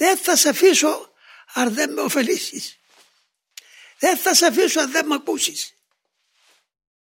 Δεν θα σε αφήσω αν δεν με ωφελήσεις. Δεν θα σε αφήσω αν δεν με ακούσεις.